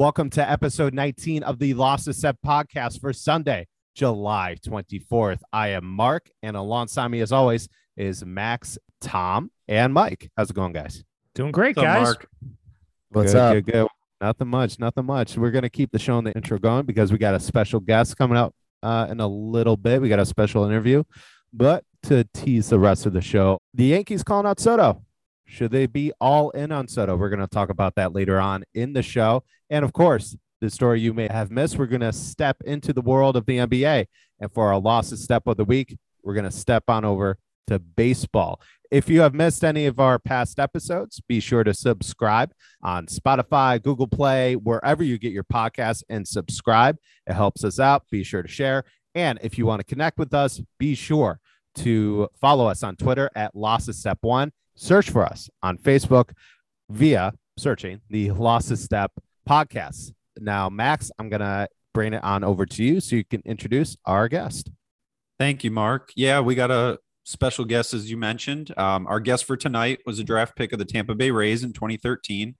Welcome to episode 19 of the Lost to Set podcast for Sunday, July 24th. I am Mark, and alongside me, as always, is Max, Tom, and Mike. How's it going, guys? Doing great, guys. Mark? What's up? Good. Nothing much, nothing much. We're going to keep the show and the intro going because we got a special guest coming up in a little bit. We got a special interview, but to tease the rest of the show, the Yankees calling out Soto. Should they be all in on Soto? We're going to talk about that later on in the show. And of course, the story you may have missed, we're going to step into the world of the NBA. And for our Lost to Step of the week, we're going to step on over to baseball. If you have missed any of our past episodes, be sure to subscribe on Spotify, Google Play, wherever you get your podcasts, and subscribe. It helps us out. Be sure to share. And if you want to connect with us, be sure to follow us on Twitter at Lost to Step 1. Search for us on Facebook via searching the Lost to Step podcast. Now, Max, I'm going to bring it on over to you so you can introduce our guest. Thank you, Mark. Yeah, we got a special guest, as you mentioned. Our guest for tonight was a draft pick of the Tampa Bay Rays in 2013,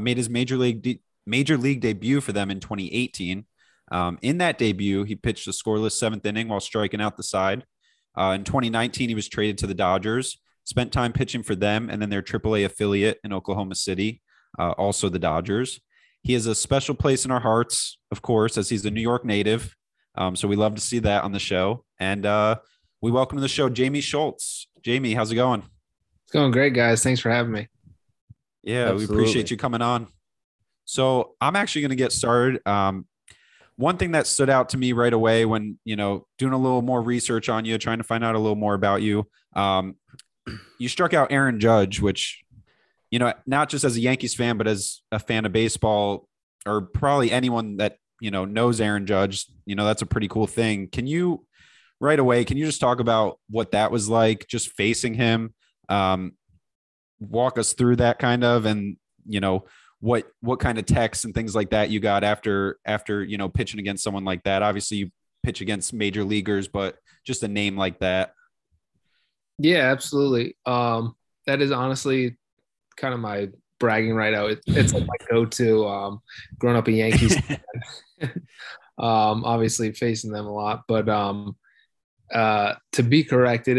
made his major league debut for them in 2018. In that debut, he pitched a scoreless seventh inning while striking out the side. In 2019, he was traded to the Dodgers, spent time pitching for them and then their AAA affiliate in Oklahoma City, also the Dodgers. He has a special place in our hearts, of course, as he's a New York native. So we love to see that on the show. And we welcome to the show Jamie Schultz. Jamie, how's it going? It's going great, guys. Thanks for having me. Yeah, absolutely. We appreciate you coming on. So I'm actually going to get started. One thing that stood out to me right away when, doing a little more research on you, trying to find out a little more about you, you struck out Aaron Judge, which, not just as a Yankees fan, but as a fan of baseball, or probably anyone that, knows Aaron Judge, that's a pretty cool thing. Can you just talk about what that was like, just facing him, walk us through that kind of, and, what kind of texts and things like that you got after, pitching against someone like that? Obviously you pitch against major leaguers, but just a name like that. Yeah, absolutely. That is honestly kind of my bragging right now. It's like my go-to, growing up a Yankees fan. Obviously facing them a lot, but, to be correct, he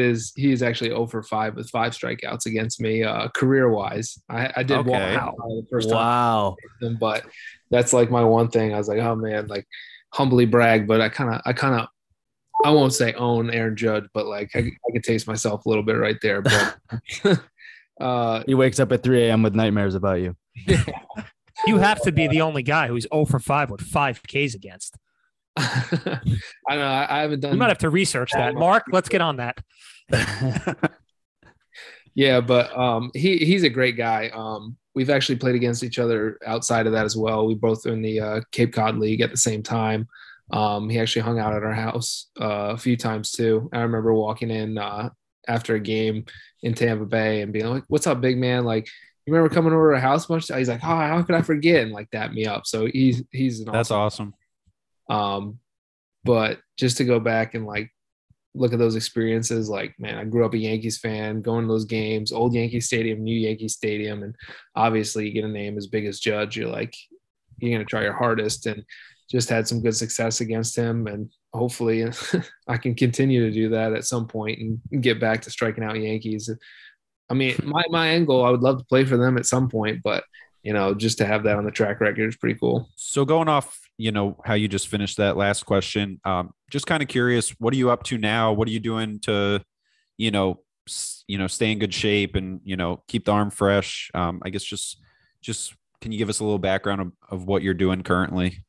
is actually 0 for 5 with 5 strikeouts against me, career-wise. I did walk out the first time. Wow. But that's like my one thing. I was like, oh man, like humbly brag, but I kind of, I won't say own Aaron Judge, but like I could taste myself a little bit right there. But he wakes up at 3 a.m. with nightmares about you. Yeah. You have to be the only guy who's 0 for 5 with 5 Ks against. I know. I haven't done. You might have to research that, Mark. Let's get on that. Yeah, but he's a great guy. We've actually played against each other outside of that as well. We both were in the Cape Cod League at the same time. He actually hung out at our house a few times too. I remember walking in after a game in Tampa Bay and being like, "What's up, big man?" Like, you remember coming over to our house much? He's like, "Oh, how could I forget?" And like that me up. So he's an awesome. That's awesome. But just to go back and like look at those experiences, like, man, I grew up a Yankees fan, going to those games, old Yankee Stadium, new Yankee Stadium, and obviously you get a name as big as Judge, you're gonna try your hardest, and just had some good success against him, and hopefully I can continue to do that at some point and get back to striking out Yankees. I mean, my end goal, I would love to play for them at some point, but just to have that on the track record is pretty cool. So going off how you just finished that last question. Just kind of curious, what are you up to now? What are you doing to, stay in good shape and, keep the arm fresh? I guess just can you give us a little background of what you're doing currently?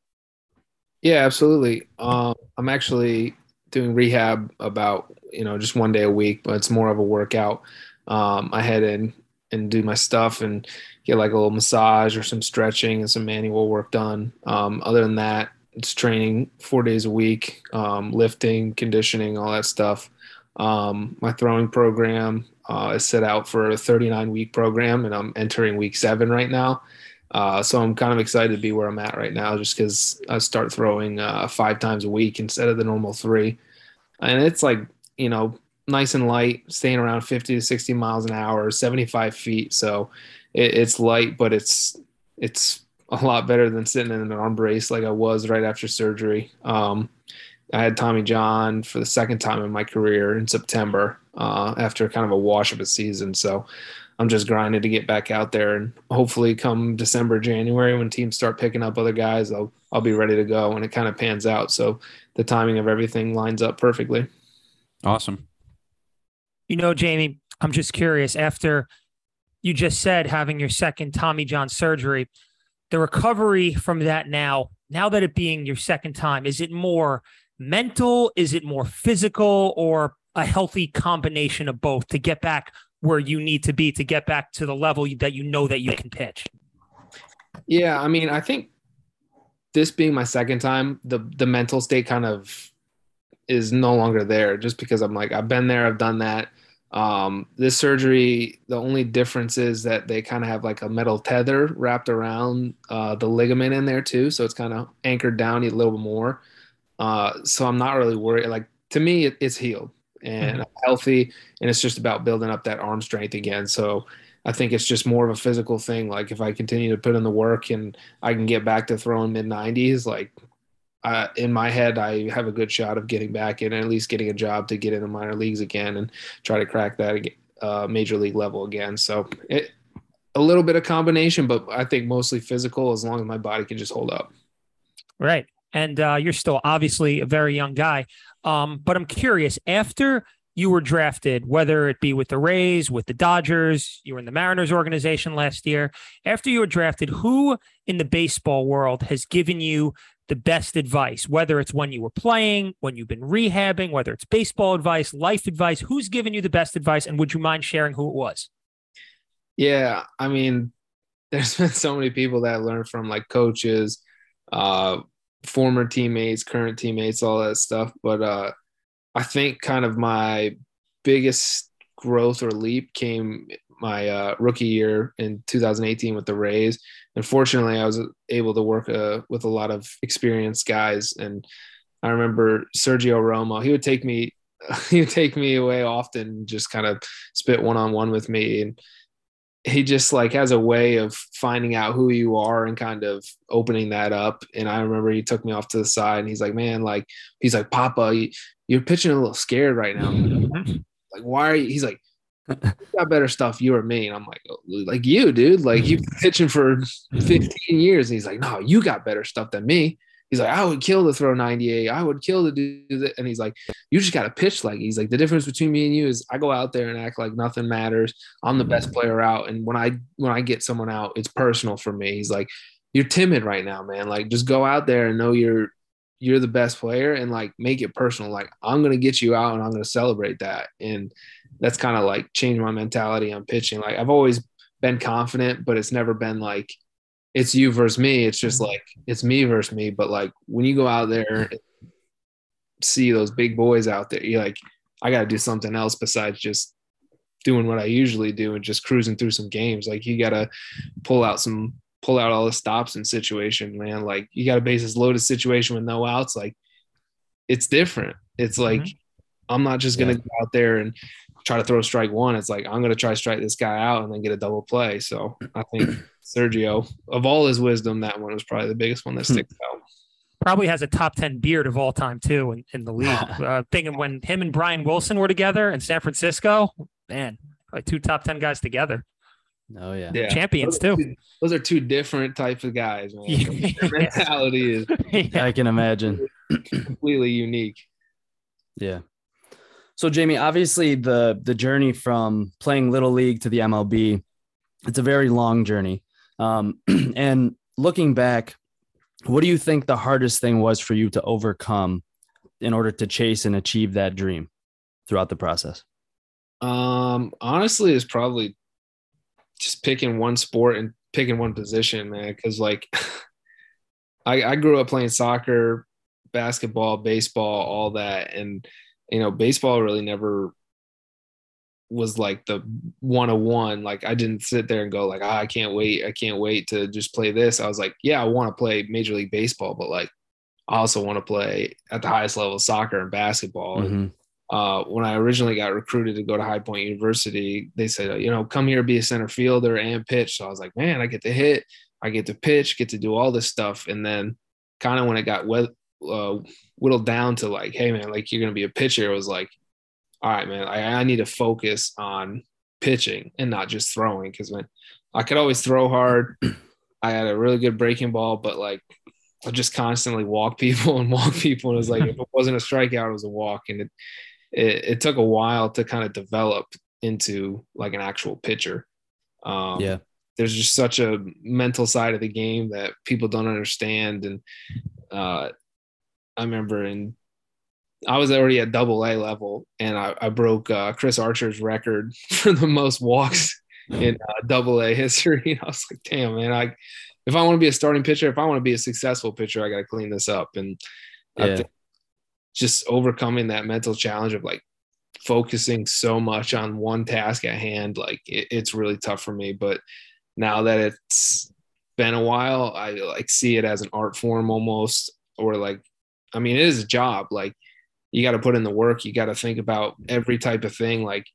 Yeah, absolutely. I'm actually doing rehab about, just one day a week, but it's more of a workout. I head in and do my stuff and get like a little massage or some stretching and some manual work done. Other than that, it's training 4 days a week, lifting, conditioning, all that stuff. My throwing program is set out for a 39-week program, and I'm entering week 7 right now. So I'm kind of excited to be where I'm at right now, just because I start throwing 5 times a week instead of the normal 3. And it's like, nice and light, staying around 50 to 60 miles an hour, 75 feet. So it's light, but it's a lot better than sitting in an arm brace like I was right after surgery. I had Tommy John for the second time in my career in September after kind of a wash of a season. So I'm just grinding to get back out there, and hopefully come December, January, when teams start picking up other guys, I'll be ready to go. And it kind of pans out. So the timing of everything lines up perfectly. Awesome. You know, Jamie, I'm just curious, after you just said having your second Tommy John surgery, the recovery from that now that it being your second time, is it more mental? Is it more physical, or a healthy combination of both to get back where you need to be, to get back to the level that you know that you can pitch? Yeah, I mean, I think this being my second time, the mental state kind of is no longer there, just because I'm like, I've been there, I've done that. This surgery, the only difference is that they kind of have like a metal tether wrapped around the ligament in there too. So it's kind of anchored down a little bit more. So I'm not really worried. Like, to me, it's healed and I'm healthy, and it's just about building up that arm strength again. So I think it's just more of a physical thing. Like, if I continue to put in the work and I can get back to throwing mid-90s, like, in my head, I have a good shot of getting back in and at least getting a job to get in the minor leagues again and try to crack that major league level again. So a little bit of combination, but I think mostly physical, as long as my body can just hold up. Right. And you're still obviously a very young guy. But I'm curious, after you were drafted, whether it be with the Rays, with the Dodgers, you were in the Mariners organization last year, after you were drafted, who in the baseball world has given you the best advice, whether it's when you were playing, when you've been rehabbing, whether it's baseball advice, life advice, who's given you the best advice? And would you mind sharing who it was? Yeah. I mean, there's been so many people that I learned from, like coaches, former teammates, current teammates, all that stuff. But I think kind of my biggest growth or leap came my rookie year in 2018 with the Rays. Unfortunately, I was able to work with a lot of experienced guys, and I remember Sergio Romo. He would take me away often, just kind of spit one-on-one with me, and he just like has a way of finding out who you are and kind of opening that up. And I remember he took me off to the side and he's like, man, like, he's like, Papa, you're pitching a little scared right now. Like, why are you? He's like, you got better stuff, you or me. And I'm like, oh, like you, dude, like you've been pitching for 15 years. And he's like, no, you got better stuff than me. He's like, I would kill to throw 98. I would kill to do that. And he's like, you just got to pitch. Like, he's like, the difference between me and you is I go out there and act like nothing matters. I'm the best player out. And when I get someone out, it's personal for me. He's like, you're timid right now, man. Like, just go out there and know you're the best player, and like, make it personal. Like, I'm going to get you out and I'm going to celebrate that. And that's kind of like changed my mentality on pitching. Like, I've always been confident, but it's never been like, it's you versus me. It's just like, it's me versus me. But like, when you go out there and see those big boys out there, you're like, I got to do something else besides just doing what I usually do and just cruising through some games. Like, you got to pull out all the stops in situation, man. Like, you got a bases loaded situation with no outs. Like, it's different. It's like, I'm not just going to go out there and try to throw strike one. It's like, I'm going to try to strike this guy out and then get a double play. So I think Sergio, of all his wisdom, that one was probably the biggest one that sticks out. Probably has a top 10 beard of all time too in the league. Thinking when him and Brian Wilson were together in San Francisco, man, like two top 10 guys together. Oh yeah. Champions too. Those are two different types of guys, man. Their mentality is I can imagine completely unique. Yeah. So Jamie, obviously the journey from playing Little League to the MLB, it's a very long journey. And looking back, what do you think the hardest thing was for you to overcome in order to chase and achieve that dream throughout the process? Honestly, it's probably just picking one sport and picking one position, man. Cause like I grew up playing soccer, basketball, baseball, all that. And, you know, baseball really never was like the 101. Like, I didn't sit there and go like, I can't wait. I can't wait to just play this. I was like, yeah, I want to play Major League Baseball, but like, I also want to play at the highest level of soccer and basketball. And, when I originally got recruited to go to High Point University, they said, you know, come here, be a center fielder and pitch. So I was like, man, I get to hit. I get to pitch, get to do all this stuff. And then kind of when it got whittled down to like, hey, man, like you're going to be a pitcher, it was like, all right, man, I need to focus on pitching and not just throwing, because when I could always throw hard, I had a really good breaking ball, but like I just constantly walk people. And it was like, if it wasn't a strikeout, it was a walk. And it took a while to kind of develop into like an actual pitcher. Yeah. There's just such a mental side of the game that people don't understand. And I remember I was already at AA level, and I broke Chris Archer's record for the most walks in AA history. And I was like, damn, man, if I want to be a starting pitcher, if I want to be a successful pitcher, I got to clean this up. And just overcoming that mental challenge of like focusing so much on one task at hand, like it's really tough for me. But now that it's been a while, I like see it as an art form almost, or like, I mean, it is a job. Like, you got to put in the work. You got to think about every type of thing. Like,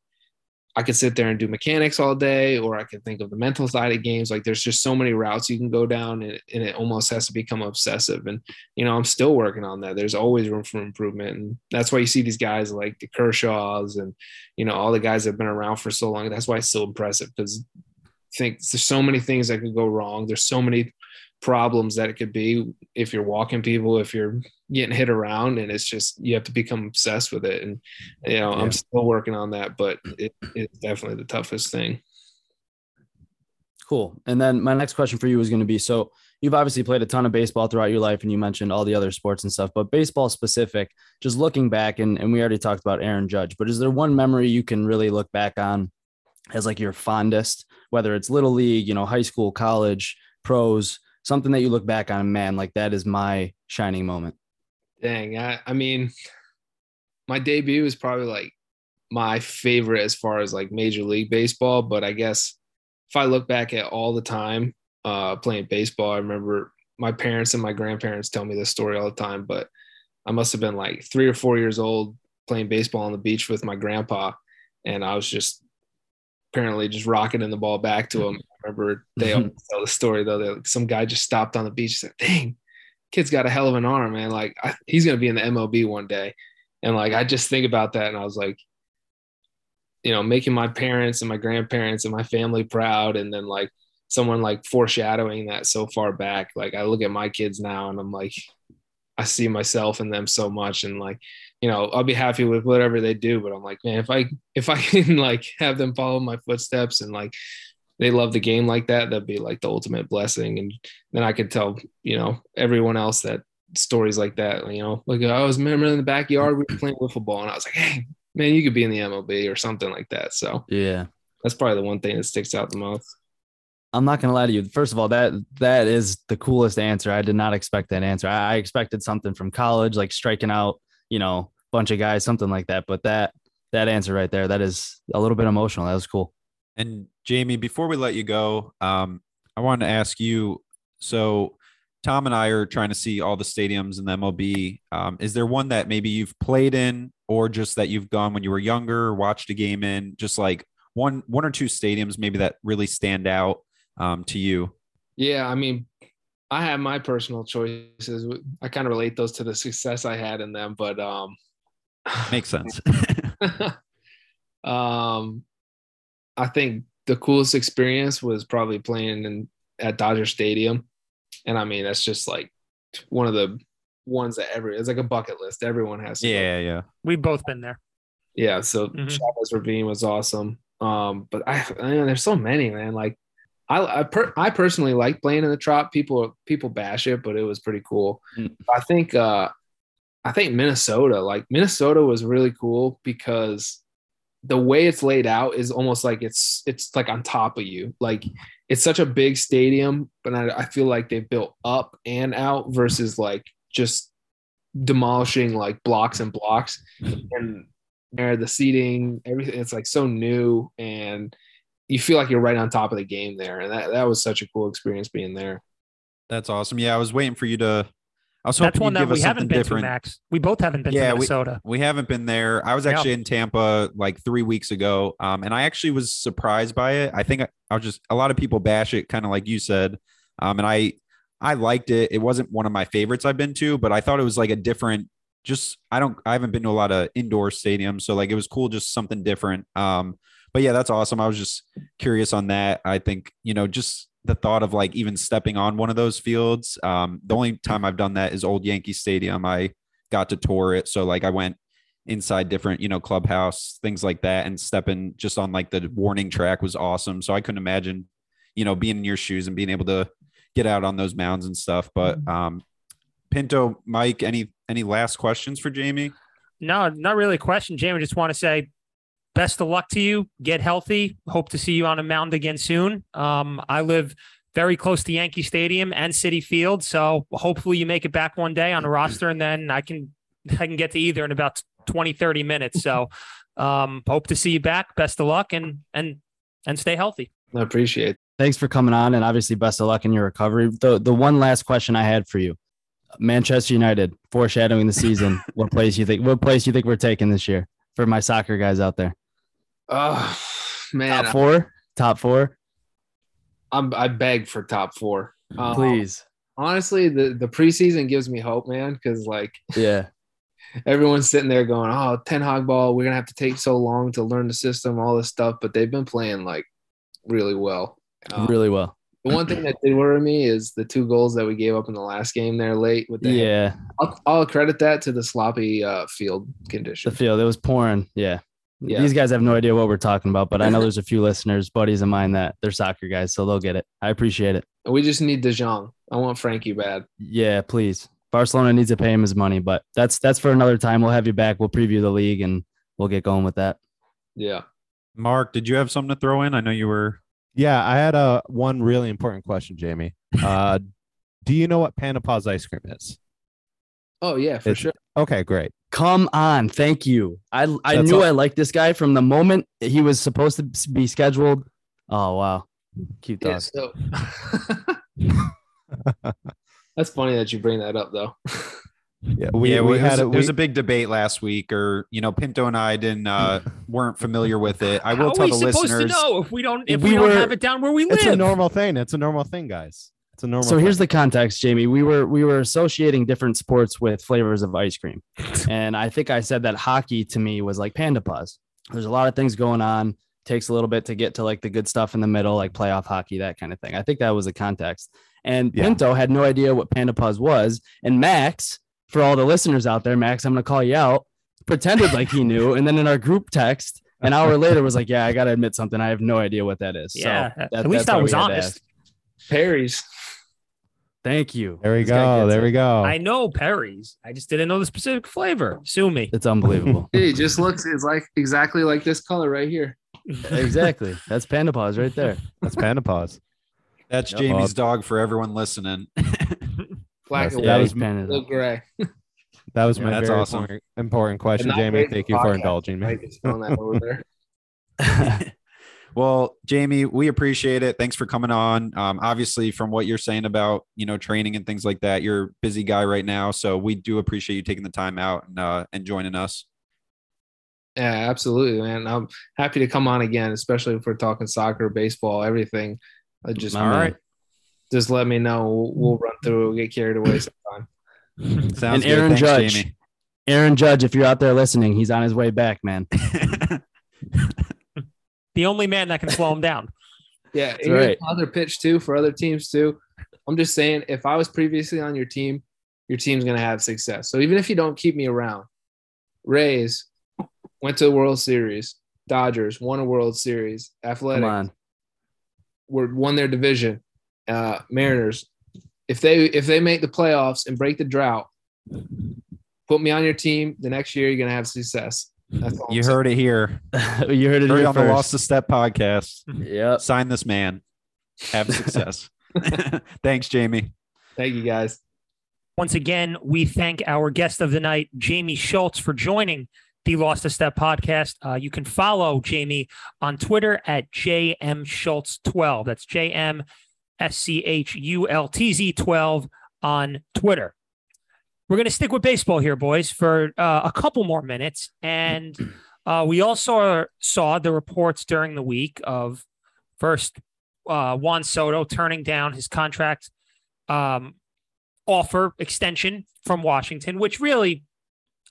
I could sit there and do mechanics all day, or I could think of the mental side of games. Like, there's just so many routes you can go down, and it almost has to become obsessive. And, you know, I'm still working on that. There's always room for improvement. And that's why you see these guys like the Kershaws and, you know, all the guys that have been around for so long. That's why it's so impressive, because I think there's so many things that could go wrong. There's so many problems that it could be if you're walking people, if you're getting hit around, and it's just, you have to become obsessed with it. And, you know, I'm still working on that, but it's definitely the toughest thing. Cool. And then my next question for you is going to be, so you've obviously played a ton of baseball throughout your life, and you mentioned all the other sports and stuff, but baseball specific, just looking back, and we already talked about Aaron Judge, but is there one memory you can really look back on as like your fondest, whether it's little league, you know, high school, college, pros, something that you look back on, man, like that is my shining moment? Dang. I mean, my debut is probably like my favorite as far as like Major League Baseball. But I guess if I look back at all the time playing baseball, I remember my parents and my grandparents tell me this story all the time, but I must've been like 3 or 4 years old playing baseball on the beach with my grandpa. And I was just apparently just rocketing the ball back to him. I remember they always tell the story though, that like, some guy just stopped on the beach and said, dang, kid's got a hell of an arm, man. Like he's going to be in the MLB one day. And like, I just think about that. And I was like, you know, making my parents and my grandparents and my family proud. And then like someone like foreshadowing that so far back. Like I look at my kids now and I'm like, I see myself in them so much. And like, you know, I'll be happy with whatever they do, but I'm like, man, if I can like have them follow my footsteps and like, they love the game like that, that'd be like the ultimate blessing. And then I could tell, you know, everyone else that stories like that, you know, like I was remembering in the backyard, we were playing wiffle ball and I was like, hey man, you could be in the MLB or something like that. So yeah, that's probably the one thing that sticks out the most. I'm not going to lie to you. First of all, that is the coolest answer. I did not expect that answer. I expected something from college, like striking out, you know, a bunch of guys, something like that. But that answer right there, that is a little bit emotional. That was cool. And Jamie, before we let you go, I wanted to ask you, so Tom and I are trying to see all the stadiums in the MLB. Is there one that maybe you've played in, or just that you've gone when you were younger, watched a game in, just like one or two stadiums maybe that really stand out to you? Yeah, I mean, I have my personal choices. I kind of relate those to the success I had in them, but makes sense. I think the coolest experience was probably playing at Dodger Stadium. And I mean, that's just like one of the ones that it's like a bucket list. Everyone has to. Yeah. Play. Yeah. We've both been there. Yeah. So Chavez Ravine was awesome. But I mean, there's so many, man. Like I personally like playing in the Trop. People bash it, but it was pretty cool. I think Minnesota was really cool because the way it's laid out is almost like it's like on top of you. Like it's such a big stadium, but I feel like they've built up and out versus like just demolishing like blocks and blocks, and there the seating, everything. It's like so new and you feel like you're right on top of the game there. And that was such a cool experience being there. That's awesome. Yeah. I was waiting for you to, I was hoping you'd give us something different. That's one that we haven't been to, Max. We both haven't been to Minnesota. We haven't been there. I was actually in Tampa like 3 weeks ago, and I actually was surprised by it. I think a lot of people bash it, kind of like you said, And I liked it. It wasn't one of my favorites I've been to, but I thought it was like a different, just, I haven't been to a lot of indoor stadiums. So like, it was cool, just something different. But yeah, that's awesome. I was just curious on that. I think, you know, just the thought of like even stepping on one of those fields. The only time I've done that is old Yankee Stadium. I got to tour it. So like I went inside different, you know, clubhouse, things like that, and stepping just on like the warning track was awesome. So I couldn't imagine, you know, being in your shoes and being able to get out on those mounds and stuff. But Pinto, Mike, any last questions for Jamie? No, not really a question, Jamie. Just want to say best of luck to you. Get healthy. Hope to see you on a mound again soon. I live very close to Yankee Stadium and Citi Field, so hopefully you make it back one day on a roster, and then I can get to either in about 20-30 minutes. So hope to see you back. Best of luck and stay healthy. I appreciate it. Thanks for coming on, and obviously best of luck in your recovery. The one last question I had for you, Manchester United, foreshadowing the season. What place you think we're taking this year for my soccer guys out there? Oh man, top four. I beg for top four, please. Honestly, the preseason gives me hope, man. Cause like, yeah, everyone's sitting there going, oh, Ten Hag ball. We're going to have to take so long to learn the system, all this stuff, but they've been playing like really well. The one thing that did worry me is the 2 goals that we gave up in the last game there late. With the yeah. I'll credit that to the sloppy field condition. The field, it was pouring. Yeah. These guys have no idea what we're talking about, but I know there's a few listeners, buddies of mine that they're soccer guys, so they'll get it. I appreciate it. We just need De Jong. I want Frankie bad. Yeah, please. Barcelona needs to pay him his money, but that's for another time. We'll have you back. We'll preview the league and we'll get going with that. Yeah. Mark, did you have something to throw in? I know you were. Yeah, I had one really important question, Jamie. Do you know what Panda Paz ice cream is? Oh, yeah, for sure. Okay, great. Come on. Thank you. I knew all. I liked this guy from the moment he was supposed to be scheduled. Oh, wow. Cute dog. Yeah, so... That's funny that you bring that up, though. There was a big debate last week, or you know, Pinto and I weren't familiar with it. I will tell the listeners. How are we supposed to know if we don't have it down where we live? It's a normal thing. Guys. It's a normal. So here's the context, Jamie. We were associating different sports with flavors of ice cream, and I think I said that hockey to me was like Panda Paz. There's a lot of things going on. Takes a little bit to get to like the good stuff in the middle, like playoff hockey, that kind of thing. I think that was the context. And Pinto had no idea what Panda Paz was. And Max, for all the listeners out there, Max, I'm going to call you out, pretended like he knew. And then in our group text, an hour later was like, yeah, I got to admit something. I have no idea what that is. Yeah, so at least I was honest. Perry's. Thank you. There we go. I know Perry's. I just didn't know the specific flavor. Sue me. It's unbelievable. It just looks exactly like this color right here. Exactly. That's Panda Paz right there. That's Panda Paz. That's Jamie's dog for everyone listening. Black and white, little gray. That was my very awesome. Important question, Jamie. Thank you for indulging me. Well, Jamie, we appreciate it. Thanks for coming on. Obviously, from what you're saying about, you know, training and things like that, you're a busy guy right now. So we do appreciate you taking the time out and joining us. Yeah, absolutely, man. I'm happy to come on again, especially if we're talking soccer, baseball, everything. Just let me know. We'll run through it. We'll get carried away sometime. Sounds good. Aaron Judge, if you're out there listening, he's on his way back, man. The only man that can slow him down. Yeah, and right. Other pitch too for other teams too. I'm just saying, if I was previously on your team, your team's gonna have success. So even if you don't keep me around, Rays went to the World Series, Dodgers won a World Series, Athletics won their division, Mariners. If they make the playoffs and break the drought, put me on your team. The next year, you're gonna have success. That's all you heard it here. You heard it here on the Lost to Step podcast. Yeah, sign this man. Have success. Thanks, Jamie. Thank you, guys. Once again, we thank our guest of the night, Jamie Schultz, for joining the Lost a Step podcast. You can follow Jamie on Twitter at JMSchultz12. That's JMSchultz12 on Twitter. We're going to stick with baseball here, boys, for a couple more minutes. And we also saw the reports during the week of first Juan Soto turning down his contract offer extension from Washington, which really,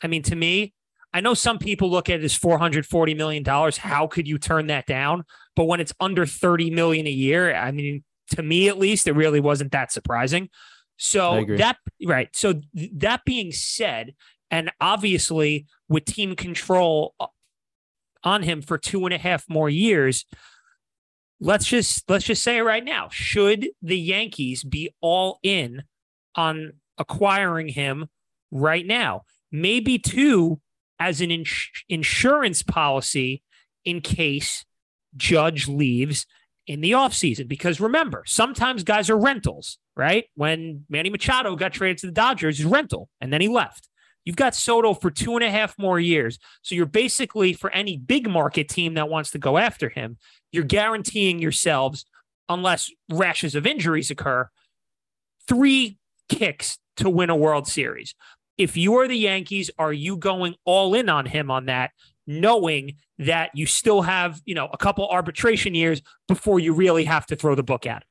I mean, to me, I know some people look at it as $440 million. How could you turn that down? But when it's under $30 million a year, I mean, to me, at least, it really wasn't that surprising. So that, right. So that being said, and obviously with team control on him for 2.5 more years, let's just say it right now. Should the Yankees be all in on acquiring him right now? Maybe too, as an insurance policy in case Judge leaves in the offseason. Because remember, sometimes guys are rentals, right? When Manny Machado got traded to the Dodgers, he's rental, and then he left. You've got Soto for 2.5 more years. So you're basically, for any big market team that wants to go after him, you're guaranteeing yourselves, unless rashes of injuries occur, 3 kicks to win a World Series. If you are the Yankees, are you going all in on him on that, knowing that you still have, you know, a couple arbitration years before you really have to throw the book at him?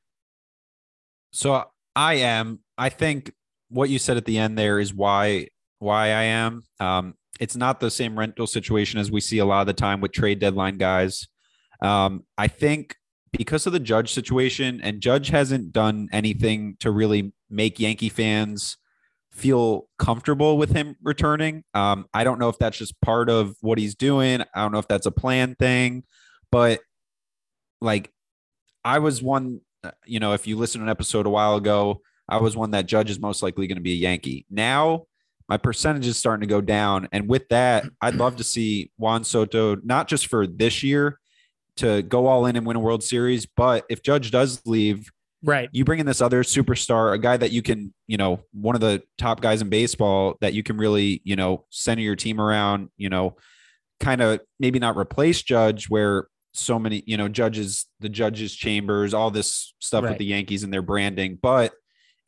So I am. I think what you said at the end there is why I am. It's not the same rental situation as we see a lot of the time with trade deadline guys. I think because of the Judge situation, and Judge hasn't done anything to really make Yankee fans feel comfortable with him returning. I don't know if that's just part of what he's doing. I don't know if that's a planned thing, but like I was one, you know, if you listen to an episode a while ago, I was one that Judge is most likely going to be a Yankee. Now my percentage is starting to go down. And with that, I'd love to see Juan Soto, not just for this year to go all in and win a World Series, but if Judge does leave, right, you bring in this other superstar, a guy that you can, you know, one of the top guys in baseball that you can really, you know, center your team around, you know, kind of maybe not replace Judge where so many, you know, judges, the judges' chambers, all this stuff right with the Yankees and their branding, but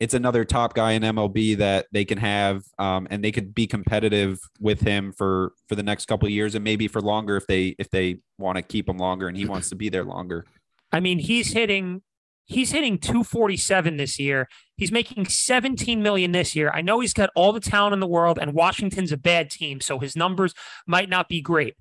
it's another top guy in MLB that they can have and they could be competitive with him for the next couple of years and maybe for longer if they want to keep him longer and he wants to be there longer. I mean, He's hitting 247 this year. He's making $17 million this year. I know he's got all the talent in the world, and Washington's a bad team, so his numbers might not be great.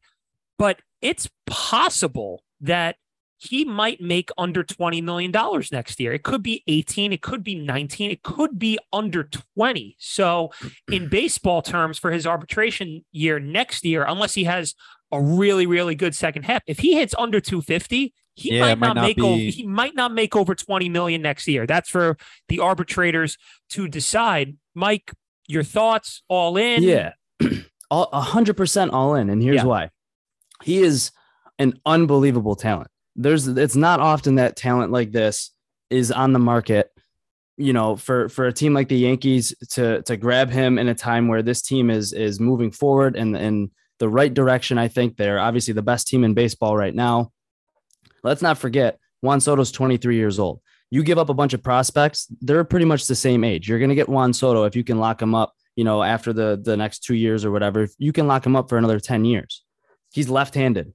But it's possible that he might make under $20 million next year. It could be 18. It could be 19. It could be under 20. So in baseball terms, for his arbitration year next year, unless he has a really, really good second half, if he hits under 250, he might not make over $20 million next year. That's for the arbitrators to decide. Mike, your thoughts? All in? Yeah, 100% all in. And here's why: he is an unbelievable talent. It's not often that talent like this is on the market. You know, for a team like the Yankees to grab him in a time where this team is moving forward and in the right direction. I think they're obviously the best team in baseball right now. Let's not forget, Juan Soto's 23 years old. You give up a bunch of prospects, they're pretty much the same age. You're going to get Juan Soto if you can lock him up, you know, after the next 2 years or whatever. If you can lock him up for another 10 years. He's left-handed,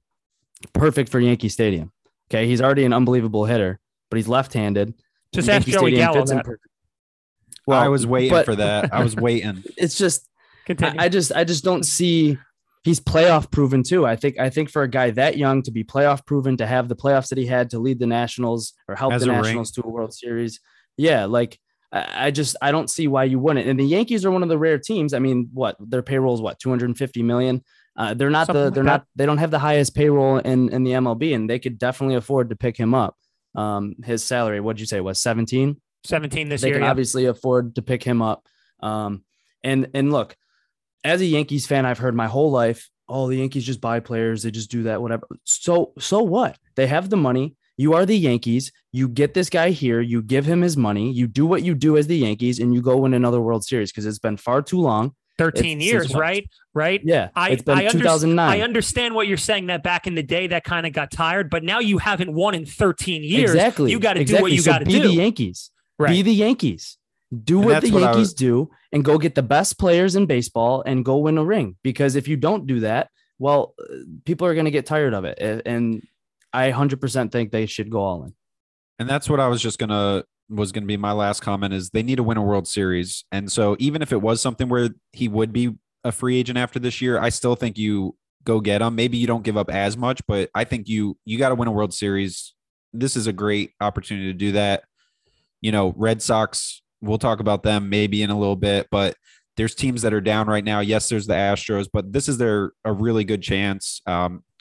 perfect for Yankee Stadium. Okay, he's already an unbelievable hitter, but he's left-handed. Just ask Joey Gallo that. Well, I was waiting for that. I was waiting. It's just – I just don't see – he's playoff proven too. I think for a guy that young to be playoff proven, to have the playoffs that he had, to lead the Nationals or help the Nationals to a World Series. Yeah. Like I don't see why you wouldn't. And the Yankees are one of the rare teams. I mean, their payroll is $250 million. They don't have the highest payroll in the MLB, and they could definitely afford to pick him up. His salary, what'd you say, was 17? 17 this year. They can obviously afford to pick him up. And look, as a Yankees fan, I've heard my whole life, oh, the Yankees just buy players. They just do that, whatever. So what? They have the money. You are the Yankees. You get this guy here. You give him his money. You do what you do as the Yankees, and you go win another World Series because it's been far too long. 13 years, right? Right? Yeah, it's been 2009. I understand what you're saying, that back in the day that kind of got tired, but now you haven't won in 13 years. Exactly. You got to do what you got to do. Be the Yankees. Right. Be the Yankees. Do what the Yankees do and go get the best players in baseball and go win a ring. Because if you don't do that, well, people are going to get tired of it. And I 100% think they should go all in. And that's what I was just was going to be my last comment, is they need to win a World Series. And so even if it was something where he would be a free agent after this year, I still think you go get him. Maybe you don't give up as much, but I think you got to win a World Series. This is a great opportunity to do that. You know, Red Sox, we'll talk about them maybe in a little bit, but there's teams that are down right now. Yes, there's the Astros, but this is a really good chance.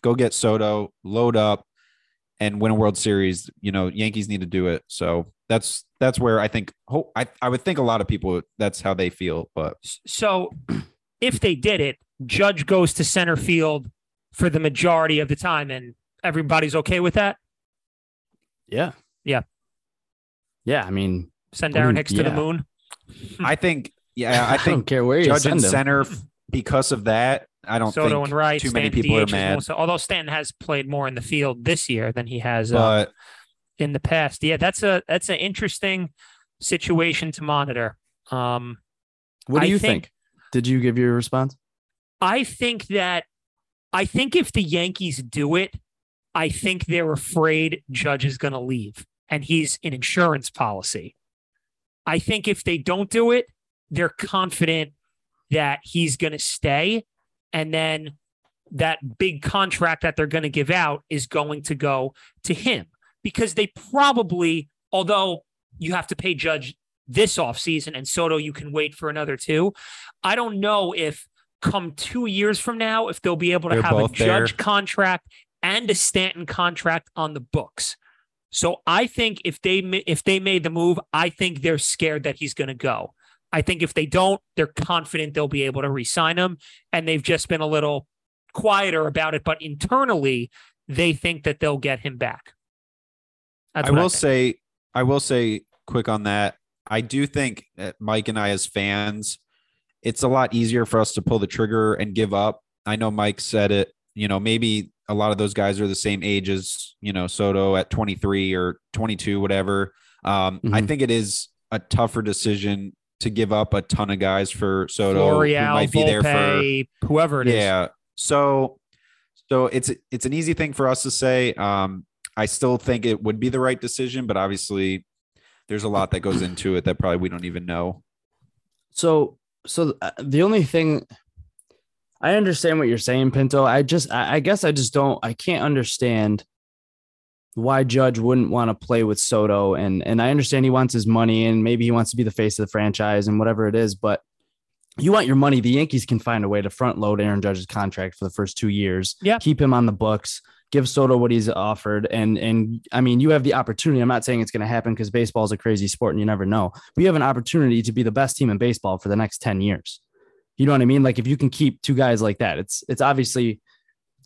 Go get Soto, load up, and win a World Series. You know, Yankees need to do it. So that's where I think, I would think a lot of people, that's how they feel. But so if they did it, Judge goes to center field for the majority of the time, and everybody's okay with that. Yeah. Yeah. Yeah. I mean, send Aaron Hicks to the moon. I think I don't care where Judge and center because of that. I don't Soto think right, too Stan many people DH are mad. Although Stanton has played more in the field this year than he has in the past. Yeah, that's an interesting situation to monitor. What do you think? Did you give your response? I think if the Yankees do it, I think they're afraid Judge is going to leave and he's an insurance policy. I think if they don't do it, they're confident that he's going to stay. And then that big contract that they're going to give out is going to go to him, because they probably, although you have to pay Judge this offseason and Soto, you can wait for another two. I don't know if come 2 years from now, if they'll be able to have a Judge contract and a Stanton contract on the books. So I think if they made the move, I think they're scared that he's going to go. I think if they don't, they're confident they'll be able to re-sign him, and they've just been a little quieter about it. But internally, they think that they'll get him back. I will say quick on that. I do think that Mike and I, as fans, it's a lot easier for us to pull the trigger and give up. I know Mike said it, you know, maybe a lot of those guys are the same age as, you know, Soto at 23 or 22, whatever. I think it is a tougher decision to give up a ton of guys for Soto, Florial, who might be Volpe, there for whoever it is. Yeah. So it's an easy thing for us to say. I still think it would be the right decision, but obviously there's a lot that goes into it that probably we don't even know. So the only thing, I understand what you're saying, Pinto. I can't understand why Judge wouldn't want to play with Soto. And I understand he wants his money, and maybe he wants to be the face of the franchise and whatever it is, but you want your money. The Yankees can find a way to front load Aaron Judge's contract for the first 2 years, keep him on the books, give Soto what he's offered. And I mean, you have the opportunity. I'm not saying it's going to happen, because baseball is a crazy sport and you never know, but you have an opportunity to be the best team in baseball for the next 10 years. You know what I mean? Like, if you can keep two guys like that, it's obviously,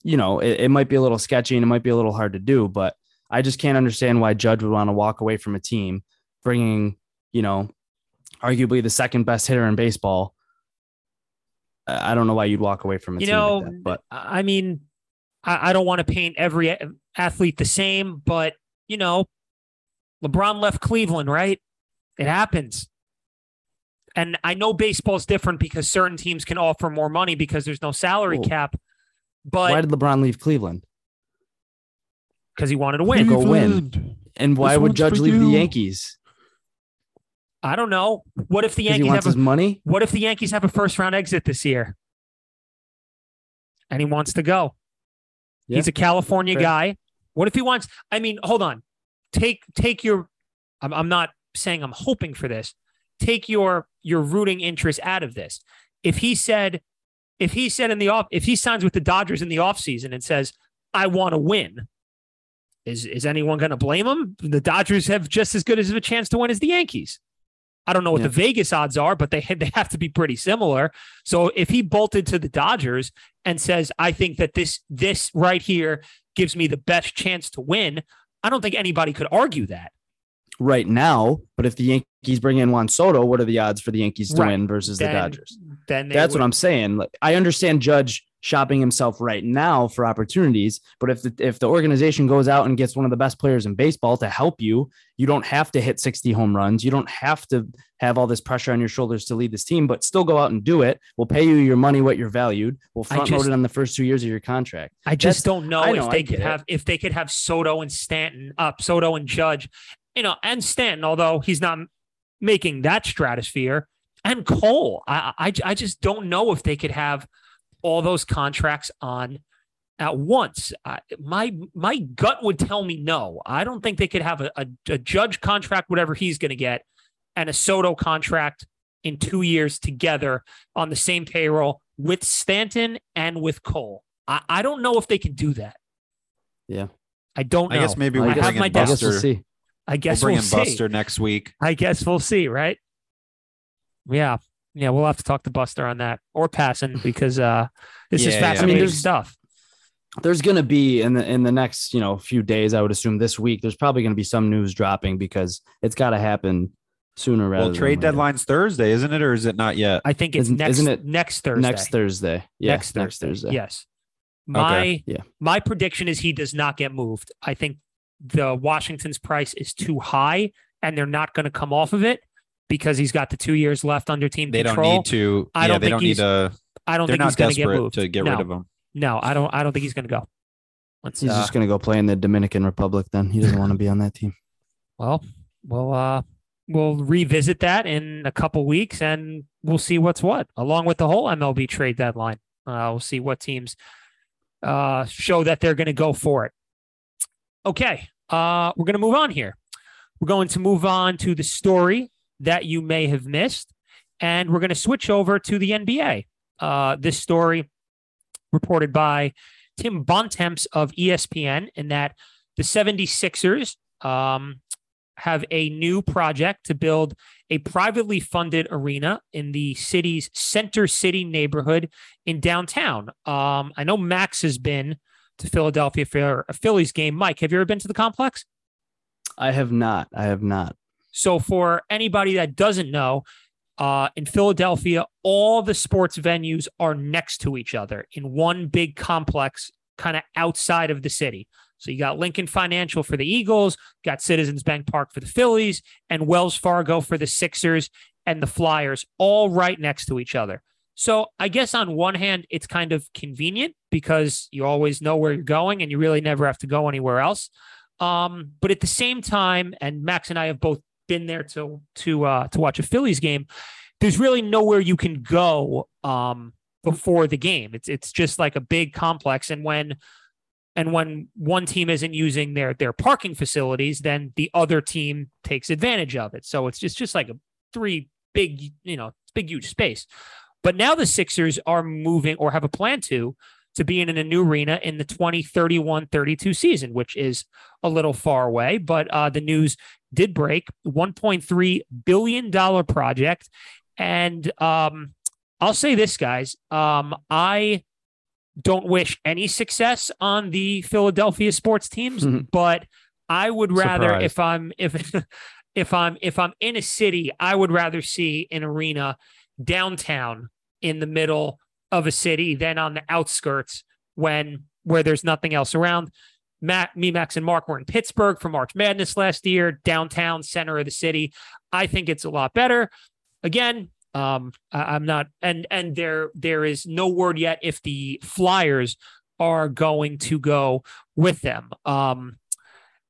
you know, it might be a little sketchy and it might be a little hard to do, but I just can't understand why Judge would want to walk away from a team bringing, you know, arguably the second best hitter in baseball. I don't know why you'd walk away from a team like that, but I mean, I don't want to paint every athlete the same, but, you know, LeBron left Cleveland, right? It happens. And I know baseball's different because certain teams can offer more money because there's no salary cap. But why did LeBron leave Cleveland? Because he wanted to win. Go win. And why would Judge leave the Yankees? I don't know. What if the Yankees have his money? What if the Yankees have a first round exit this year? And he wants to go. Yeah. He's a California guy. What if he wants? I mean, hold on. Take your. I'm not saying I'm hoping for this. Take your rooting interest out of this. If he signs with the Dodgers in the offseason and says, I want to win. Is anyone going to blame him? The Dodgers have just as good as a chance to win as the Yankees. I don't know what the Vegas odds are, but they have to be pretty similar. So if he bolted to the Dodgers and says, I think that this right here gives me the best chance to win, I don't think anybody could argue that. Right now, but if the Yankees bring in Juan Soto, what are the odds for the Yankees to win versus the Dodgers? That's what I'm saying. Like, I understand Judge shopping himself right now for opportunities, but if the organization goes out and gets one of the best players in baseball to help you, you don't have to hit 60 home runs. You don't have to have all this pressure on your shoulders to lead this team, but still go out and do it. We'll pay you your money, what you're valued. We'll front load it on the first 2 years of your contract. I just don't know if they could have Soto and Judge you know, and Stanton, although he's not making that stratosphere, and Cole. I just don't know if they could have all those contracts on at once. My gut would tell me no. I don't think they could have a Judge contract, whatever he's going to get, and a Soto contract in 2 years together on the same payroll with Stanton and with Cole. I don't know if they can do that. Yeah. I don't know. I guess maybe we'll bring in Buster. I guess we'll see. We'll bring in Buster next week. I guess we'll see, right? Yeah. Yeah, we'll have to talk to Buster on that, or Passon, because this is fascinating stuff. There's going to be in the next, few days, I would assume this week, there's probably going to be some news dropping, because it's got to happen sooner rather than later. Well, trade deadline's Thursday, isn't it? Or is it not yet? I think next Thursday. Next Thursday. Yeah, next Thursday. Yes. My prediction is he does not get moved. I think the Washington's price is too high, and they're not going to come off of it because he's got the 2 years left under team control. They don't need to. I don't think he's going to get moved. To get rid of him. No, I don't think he's going to go. He's just going to go play in the Dominican Republic then. He doesn't want to be on that team. Well, we'll revisit that in a couple weeks, and we'll see what's what, along with the whole MLB trade deadline. We'll see what teams show that they're going to go for it. Okay, we're going to move on here. We're going to move on to the story that you may have missed, and we're going to switch over to the NBA. This story reported by Tim Bontemps of ESPN, in that the 76ers have a new project to build a privately funded arena in the city's Center City neighborhood in downtown. I know Max has been to Philadelphia for a Phillies game. Mike, have you ever been to the complex? I have not. So for anybody that doesn't know, in Philadelphia, all the sports venues are next to each other in one big complex, kind of outside of the city. So you got Lincoln Financial for the Eagles, got Citizens Bank Park for the Phillies, and Wells Fargo for the Sixers and the Flyers, all right next to each other. So I guess on one hand, it's kind of convenient because you always know where you're going and you really never have to go anywhere else. But at the same time, and Max and I have both been there to watch a Phillies game, there's really nowhere you can go before the game. It's just like a big complex. And when one team isn't using their parking facilities, then the other team takes advantage of it. So it's just like a big, huge space. But now the Sixers are moving, or have a plan to be in a new arena in the 2031-32 season, which is a little far away. But the news did break, $1.3 billion project. And I'll say this, guys, I don't wish any success on the Philadelphia sports teams, but I would rather, if I'm in a city, I would rather see an arena downtown in the middle of a city than on the outskirts where there's nothing else around. Max and Mark were in Pittsburgh for March Madness last year, downtown center of the city. I think it's a lot better. Again, I'm not, and there is no word yet if the Flyers are going to go with them. And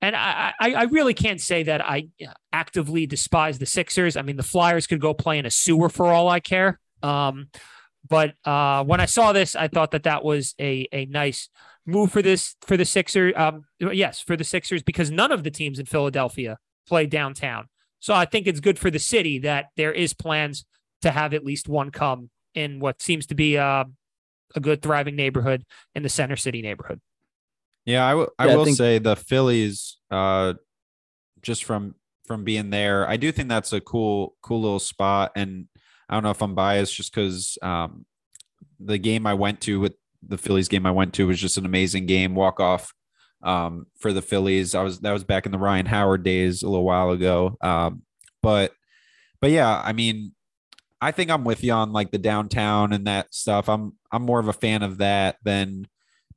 I really can't say that I actively despise the Sixers. I mean, the Flyers could go play in a sewer for all I care. But when I saw this, I thought that was a nice move for the Sixers. Yes, for the Sixers, because none of the teams in Philadelphia play downtown. So I think it's good for the city that there is plans to have at least one come in what seems to be a good thriving neighborhood in the Center City neighborhood. Yeah, I will say the Phillies, just from being there, I do think that's a cool little spot. And I don't know if I'm biased, just because the Phillies game I went to was just an amazing game, walk off for the Phillies. That was back in the Ryan Howard days a little while ago. But yeah, I mean, I think I'm with you on like the downtown and that stuff. I'm more of a fan of that than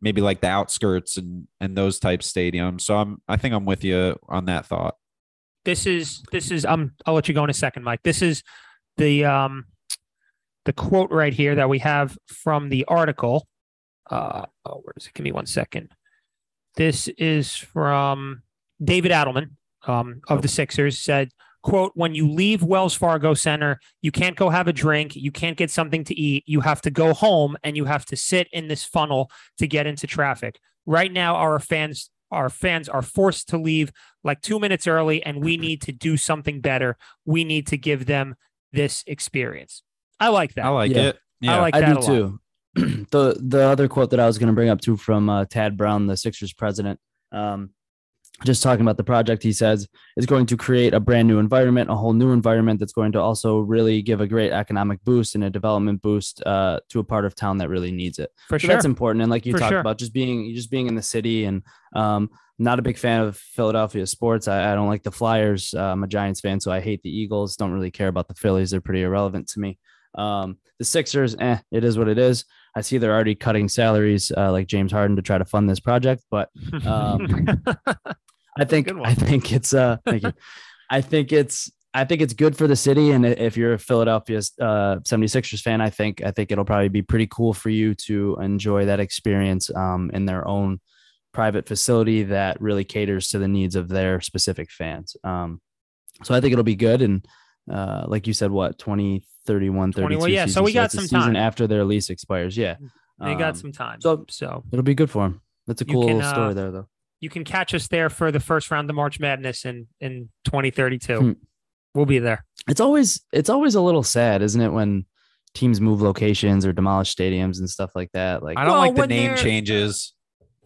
maybe like the outskirts and those type stadiums. So I think I'm with you on that thought. This is I'll let you go in a second, Mike. This is the quote right here that we have from the article. Where is it? Give me one second. This is from David Adelman, of the Sixers said, quote, when you leave Wells Fargo Center, you can't go have a drink. You can't get something to eat. You have to go home and you have to sit in this funnel to get into traffic. Right now, our fans are forced to leave like 2 minutes early, and we need to do something better. We need to give them this experience. I like that. I like it. Yeah, I like that. I do too. The other quote that I was going to bring up too from Tad Brown, the Sixers president, just talking about the project, he says is going to create a brand new environment, a whole new environment that's going to also really give a great economic boost and a development boost to a part of town that really needs it. For sure. That's important. And like you talked about, just being in the city, and not a big fan of Philadelphia sports. I don't like the Flyers. I'm a Giants fan, so I hate the Eagles. Don't really care about the Phillies. They're pretty irrelevant to me. The Sixers, it is what it is. I see they're already cutting salaries like James Harden to try to fund this project, but I think it's good for the city. And if you're a Philadelphia 76ers fan, I think it'll probably be pretty cool for you to enjoy that experience in their own private facility that really caters to the needs of their specific fans. So I think it'll be good. And like you said, what, 2031, 32 yeah, season. So we got some time after their lease expires. Yeah, they got some time. So it'll be good for them. That's a cool story there, though. You can catch us there for the first round of March Madness in 2032. We'll be there. It's always a little sad, isn't it, when teams move locations or demolish stadiums and stuff like that? Like, I don't like the name changes.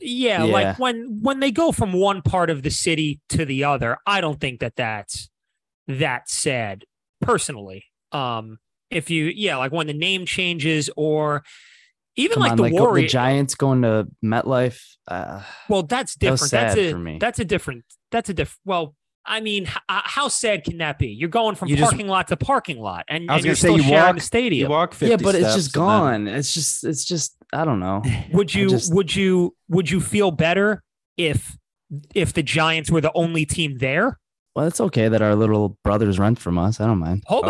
Yeah, like when they go from one part of the city to the other, I don't think that's that sad personally. If you, like when the name changes, or even like the Giants going to MetLife. Well, that's different. That's a different. Well, I mean, how sad can that be? You're going from parking lot to parking lot, and you're still sharing the stadium. You walk 50 but it's just gone. It's just. I don't know. Would you feel better if the Giants were the only team there? Well, it's okay that our little brothers rent from us. I don't mind. Hold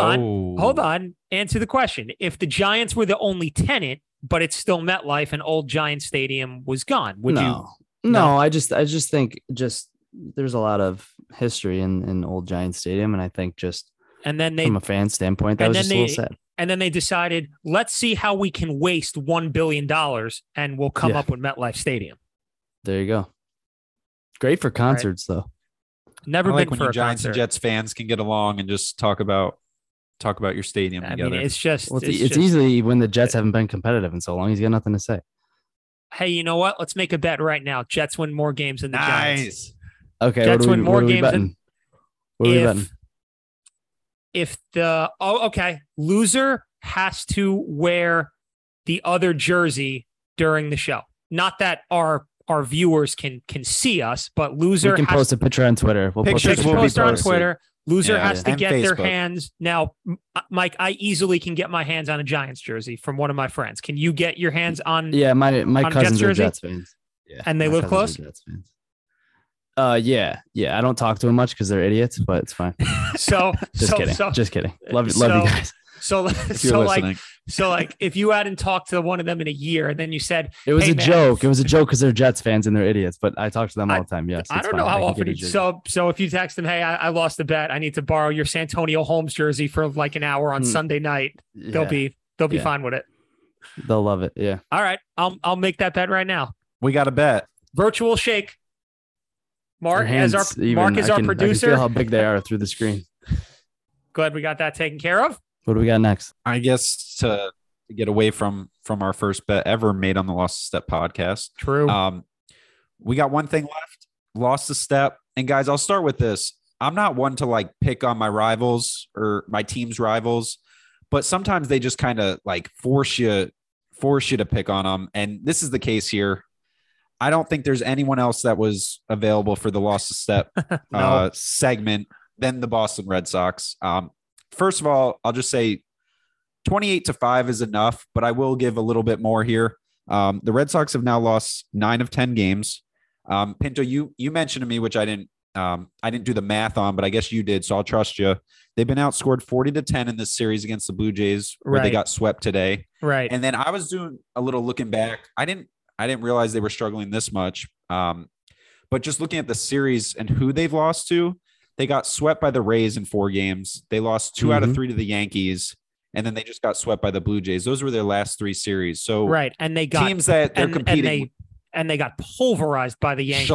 on. Answer the question. If the Giants were the only tenant, but it's still MetLife and old Giant Stadium was gone, would you? No, I just think there's a lot of history in old Giant Stadium. And I think from a fan standpoint, that was just a little sad. And then they decided, let's see how we can waste $1 billion and we'll come up with MetLife Stadium. There you go. Great for concerts, though. Never been for a Giants concert. And Jets fans can get along and just talk about your stadium together. Mean, it's easily when the Jets haven't been competitive in so long. He's got nothing to say. Hey, you know what? Let's make a bet right now. Jets win more games than the Giants. Okay, Jets win more games than. What are we betting? Loser has to wear the other jersey during the show. Not that our viewers can see us, but loser can post a picture on Twitter. Loser has to get their hands. Now, Mike, I easily can get my hands on a Giants jersey from one of my friends. Can you get your hands on? Yeah, my cousins are Jets fans. Yeah, and they live close. Yeah. I don't talk to them much because they're idiots, but it's fine. Just kidding. Love you guys. So if you hadn't talked to one of them in a year and then you said it was joke. It was a joke because they're Jets fans and they're idiots, but I talk to them all the time. Yes. I don't know how often. So if you text them, hey, I lost the bet, I need to borrow your Santonio Holmes jersey for like an hour on Sunday night, they'll be fine with it. They'll love it. Yeah. All right. I'll make that bet right now. We got a bet. Virtual shake. Mark is our producer. I can feel how big they are through the screen. Glad we got that taken care of. What do we got next? I guess to get away from our first bet ever made on the Lost a Step podcast. True. We got one thing left. Lost a Step. And guys, I'll start with this. I'm not one to like pick on my rivals or my team's rivals, but sometimes they just kind of like force you to pick on them. And this is the case here. I don't think there's anyone else that was available for the Lost a Step segment than the Boston Red Sox. First of all, I'll just say 28-5 is enough, but I will give a little bit more here. The Red Sox have now lost 9 of 10 games. Pinto, you mentioned to me, which I didn't do the math on, but I guess you did, so I'll trust you. They've been outscored 40-10 in this series against the Blue Jays, where they got swept today. Right. And then I was doing a little looking back. I didn't realize they were struggling this much. But just looking at the series and who they've lost to, They got swept by the Rays in 4 games. They lost 2 out of 3 to the Yankees. And then they just got swept by the Blue Jays. Those were their last 3 series. So right, and they got teams that they're competing with. And they got pulverized by the Yankees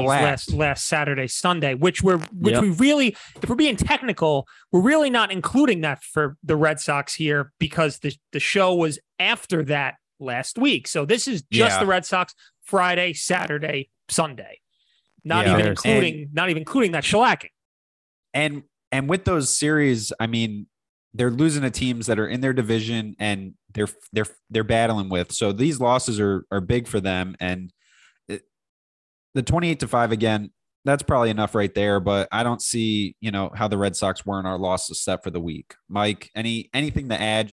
last Saturday, Sunday, which we really, if we're being technical, we're really not including that for the Red Sox here because the show was after that last week. So this is just the Red Sox Friday, Saturday, Sunday, not even including that shellacking. And with those series, I mean, they're losing to teams that are in their division and they're battling with. So these losses are big for them. And the 28-5 again, that's probably enough right there, but I don't see, how the Red Sox weren't our losses set for the week. Mike, anything to add?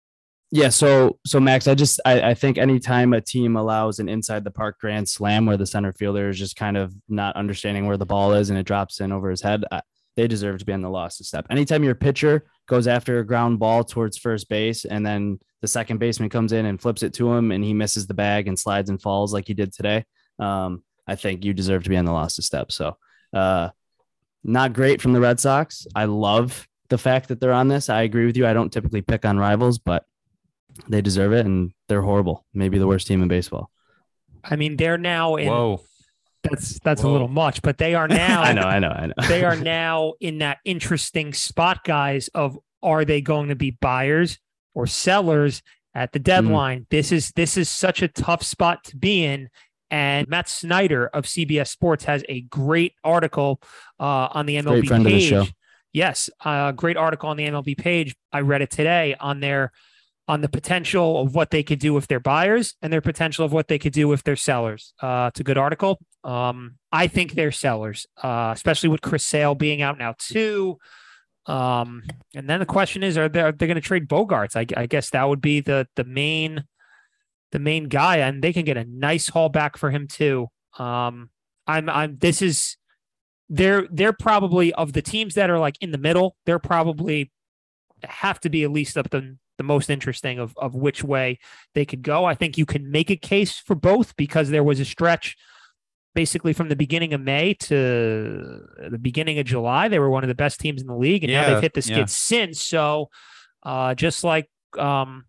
Yeah. So Max, I think anytime a team allows an inside the park grand slam where the center fielder is just kind of not understanding where the ball is and it drops in over his head, they deserve to be on the losses step. Anytime your pitcher goes after a ground ball towards first base and then the second baseman comes in and flips it to him and he misses the bag and slides and falls like he did today, I think you deserve to be on the losses step. So not great from the Red Sox. I love the fact that they're on this. I agree with you. I don't typically pick on rivals, but they deserve it, and they're horrible. Maybe the worst team in baseball. I mean, they're now in. Whoa. That's a little much, but they are now. I know. They are now in that interesting spot, guys, of are they going to be buyers or sellers at the deadline? This is such a tough spot to be in. And Matt Snyder of CBS Sports has a great article on the MLB page. Yes, great article on the MLB page. I read it today on the potential of what they could do if they're buyers and their potential of what they could do if they're sellers. It's a good article. I think they're sellers, especially with Chris Sale being out now too. And then the question is, are they going to trade Bogarts? I guess that would be the main guy, and they can get a nice haul back for him too. They're probably, of the teams that are like in the middle, they're probably have to be at least up the most interesting of which way they could go. I think you can make a case for both because there was a stretch basically from the beginning of May to the beginning of July. They were one of the best teams in the league, and now they've hit the skid since. So just like Juan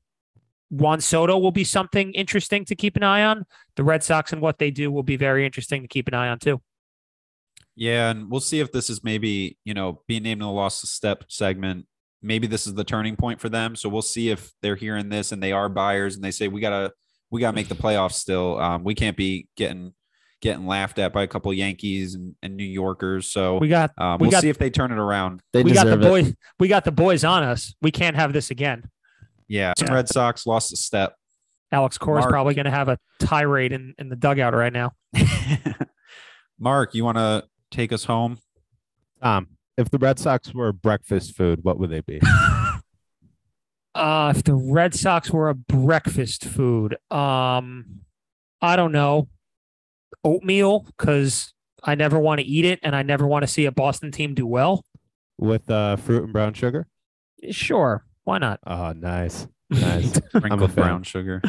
Soto will be something interesting to keep an eye on, the Red Sox and what they do will be very interesting to keep an eye on too. Yeah. And we'll see if this is maybe, being named in the loss step segment, maybe this is the turning point for them. So we'll see if they're hearing this and they are buyers and they say, we gotta make the playoffs still. We can't be getting laughed at by a couple of Yankees and New Yorkers. So we'll see if they turn it around. We got the boys on us. We can't have this again. Yeah. Some Red Sox lost a step. Alex Cora is probably going to have a tirade in the dugout right now. Mark, you want to take us home? If the Red Sox were breakfast food, what would they be? If the Red Sox were a breakfast food, I don't know. Oatmeal, because I never want to eat it and I never want to see a Boston team do well. With fruit and brown sugar? Sure. Why not? Oh, nice. I'm a brown sugar.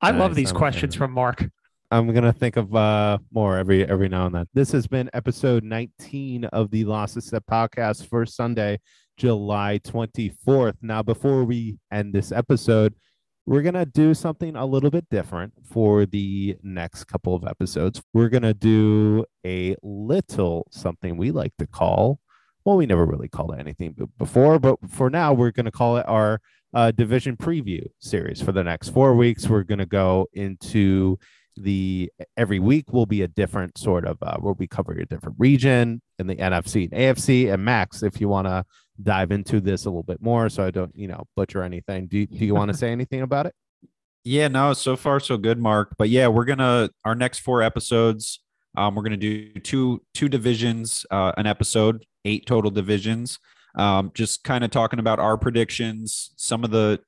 I love these questions from Mark. I'm going to think of more every now and then. This has been episode 19 of the Losses Step podcast for Sunday, July 24th. Now, before we end this episode, we're going to do something a little bit different for the next couple of episodes. We're going to do a little something we like to call, well, we never really called it anything before, but for now, we're going to call it our division preview series. For the next 4 weeks, we're going to go into every week will be a different sort of where we cover a different region in the NFC and AFC. And Max, if you want to dive into this a little bit more, so I don't, butcher anything. Do you want to say anything about it? Yeah, no, so far so good, Mark. But yeah, our next 4 episodes, we're going to do two divisions, an episode, 8 total divisions. Just kind of talking about our predictions, some of the,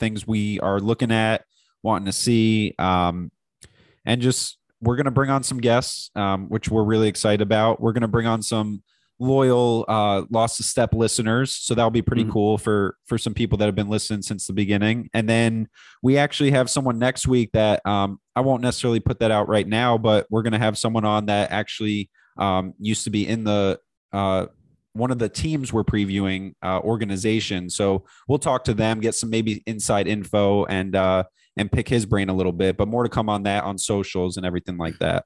things we are looking at, wanting to see, and just, we're going to bring on some guests, which we're really excited about. We're going to bring on some loyal Lost a Step listeners. So that'll be pretty cool for some people that have been listening since the beginning. And then we actually have someone next week that I won't necessarily put that out right now, but we're going to have someone on that actually used to be in the one of the teams we're previewing organization. So we'll talk to them, get some maybe inside info, and pick his brain a little bit, but more to come on that on socials and everything like that.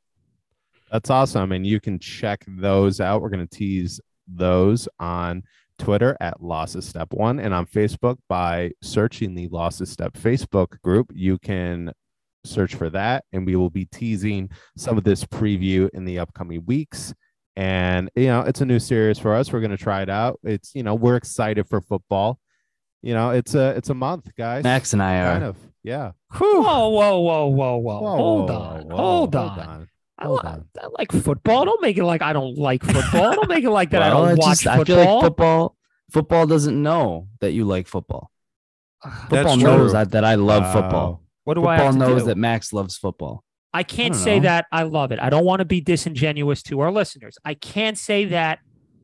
That's awesome. And you can check those out. We're going to tease those on Twitter at Losses Step One, and on Facebook by searching the Losses Step Facebook group. You can search for that, and we will be teasing some of this preview in the upcoming weeks. And, you know, it's a new series for us. We're going to try it out. It's, you know, we're excited for football. You know, it's a month, guys. Max and I are. Kind of, yeah. Whoa. Hold on. I like football. Don't make it like I don't like football. Don't make it like that. Well, I don't watch football. I feel like football doesn't know that you like football. Football knows that I love football. What do football I have to knows do? That Max loves football. I can't say that I love it. I don't want to be disingenuous to our listeners. I can't say that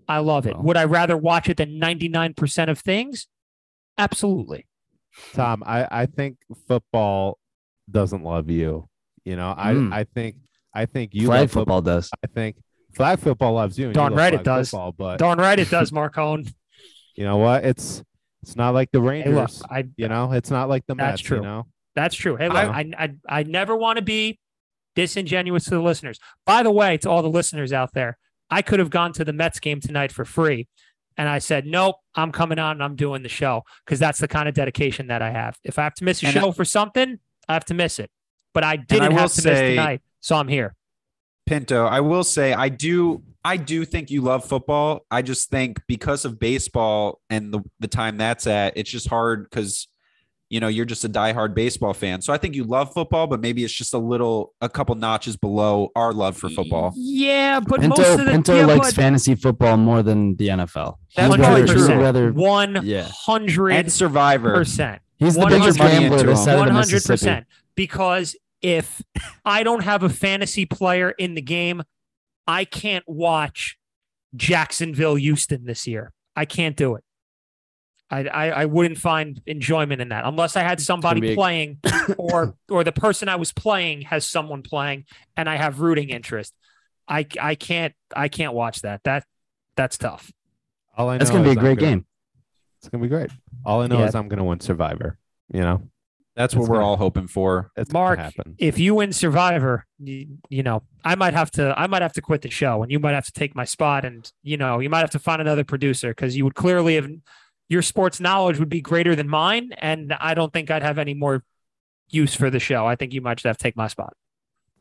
I love it. Would I rather watch it than 99% of things? Absolutely. Tom, I think football doesn't love you. You know, I think you flag football does. I think flag football loves you. Darn right it does. Darn right it does, Marcone. You know what? It's not like the Rangers. Hey, look, you know, it's not like the Mets. True. You know, that's true. Hey, look, I never want to be disingenuous to the listeners. By the way, to all the listeners out there, I could have gone to the Mets game tonight for free, and I said, nope, I'm coming on and I'm doing the show because that's the kind of dedication that I have. If I have to miss a show for something, I have to miss it. But I didn't have to miss tonight. So I'm here. Pinto, I will say I do think you love football. I just think because of baseball and the time that's at, it's just hard because, you know, you're just a diehard baseball fan. So I think you love football, but maybe it's just a couple notches below our love for football. Yeah, but Pinto likes fantasy football more than the NFL. That's probably true. 100%. And Survivor. He's the biggest gambler. 100%. Because if I don't have a fantasy player in the game, I can't watch Jacksonville-Houston this year. I can't do it. I wouldn't find enjoyment in that unless I had somebody playing or the person I was playing has someone playing and I have rooting interest. I can't watch that. That's tough. That's going to be a great game. It's going to be great. All I know is I'm going to win Survivor, you know? That's what we're all hoping for. Mark, if you win Survivor, you know, I might have to quit the show and you might have to take my spot and, you know, you might have to find another producer because you would clearly have your sports knowledge would be greater than mine. And I don't think I'd have any more use for the show. I think you might just have to take my spot.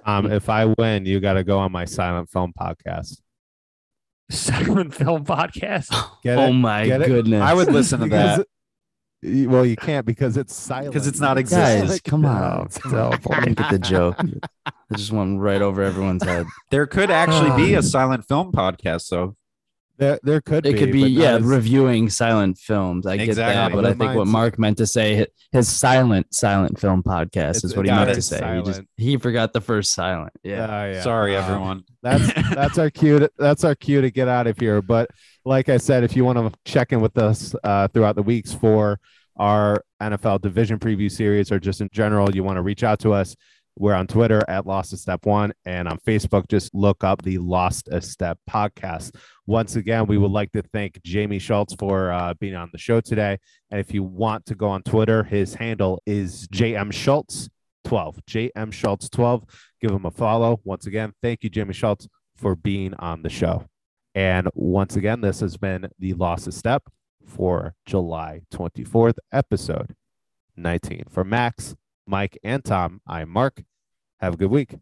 If I win, you got to go on my silent film podcast. Silent film podcast. Oh my goodness. I would listen to that. Well, you can't because it's silent. Because it's not existing. Guys, come on. I didn't get the joke. I just went right over everyone's head. There could actually be a silent film podcast, though. There could be. It could be, reviewing silent films. I get that, but I think what Mark meant to say, his silent film podcast is what he meant to say. He forgot the first silent. Yeah. Sorry, everyone. That's our cue. That's our cue to get out of here. But like I said, if you want to check in with us throughout the weeks for our NFL division preview series or just in general, you want to reach out to us. We're on Twitter at Lost a Step One, and on Facebook, just look up the Lost a Step podcast. Once again, we would like to thank Jamie Schultz for being on the show today. And if you want to go on Twitter, his handle is JMSchultz12, JMSchultz12. Give him a follow. Once again, thank you, Jamie Schultz, for being on the show. And once again, this has been the Lost a Step for July 24th, episode 19. For Max, Mike, and Tom, I'm Mark. Have a good week.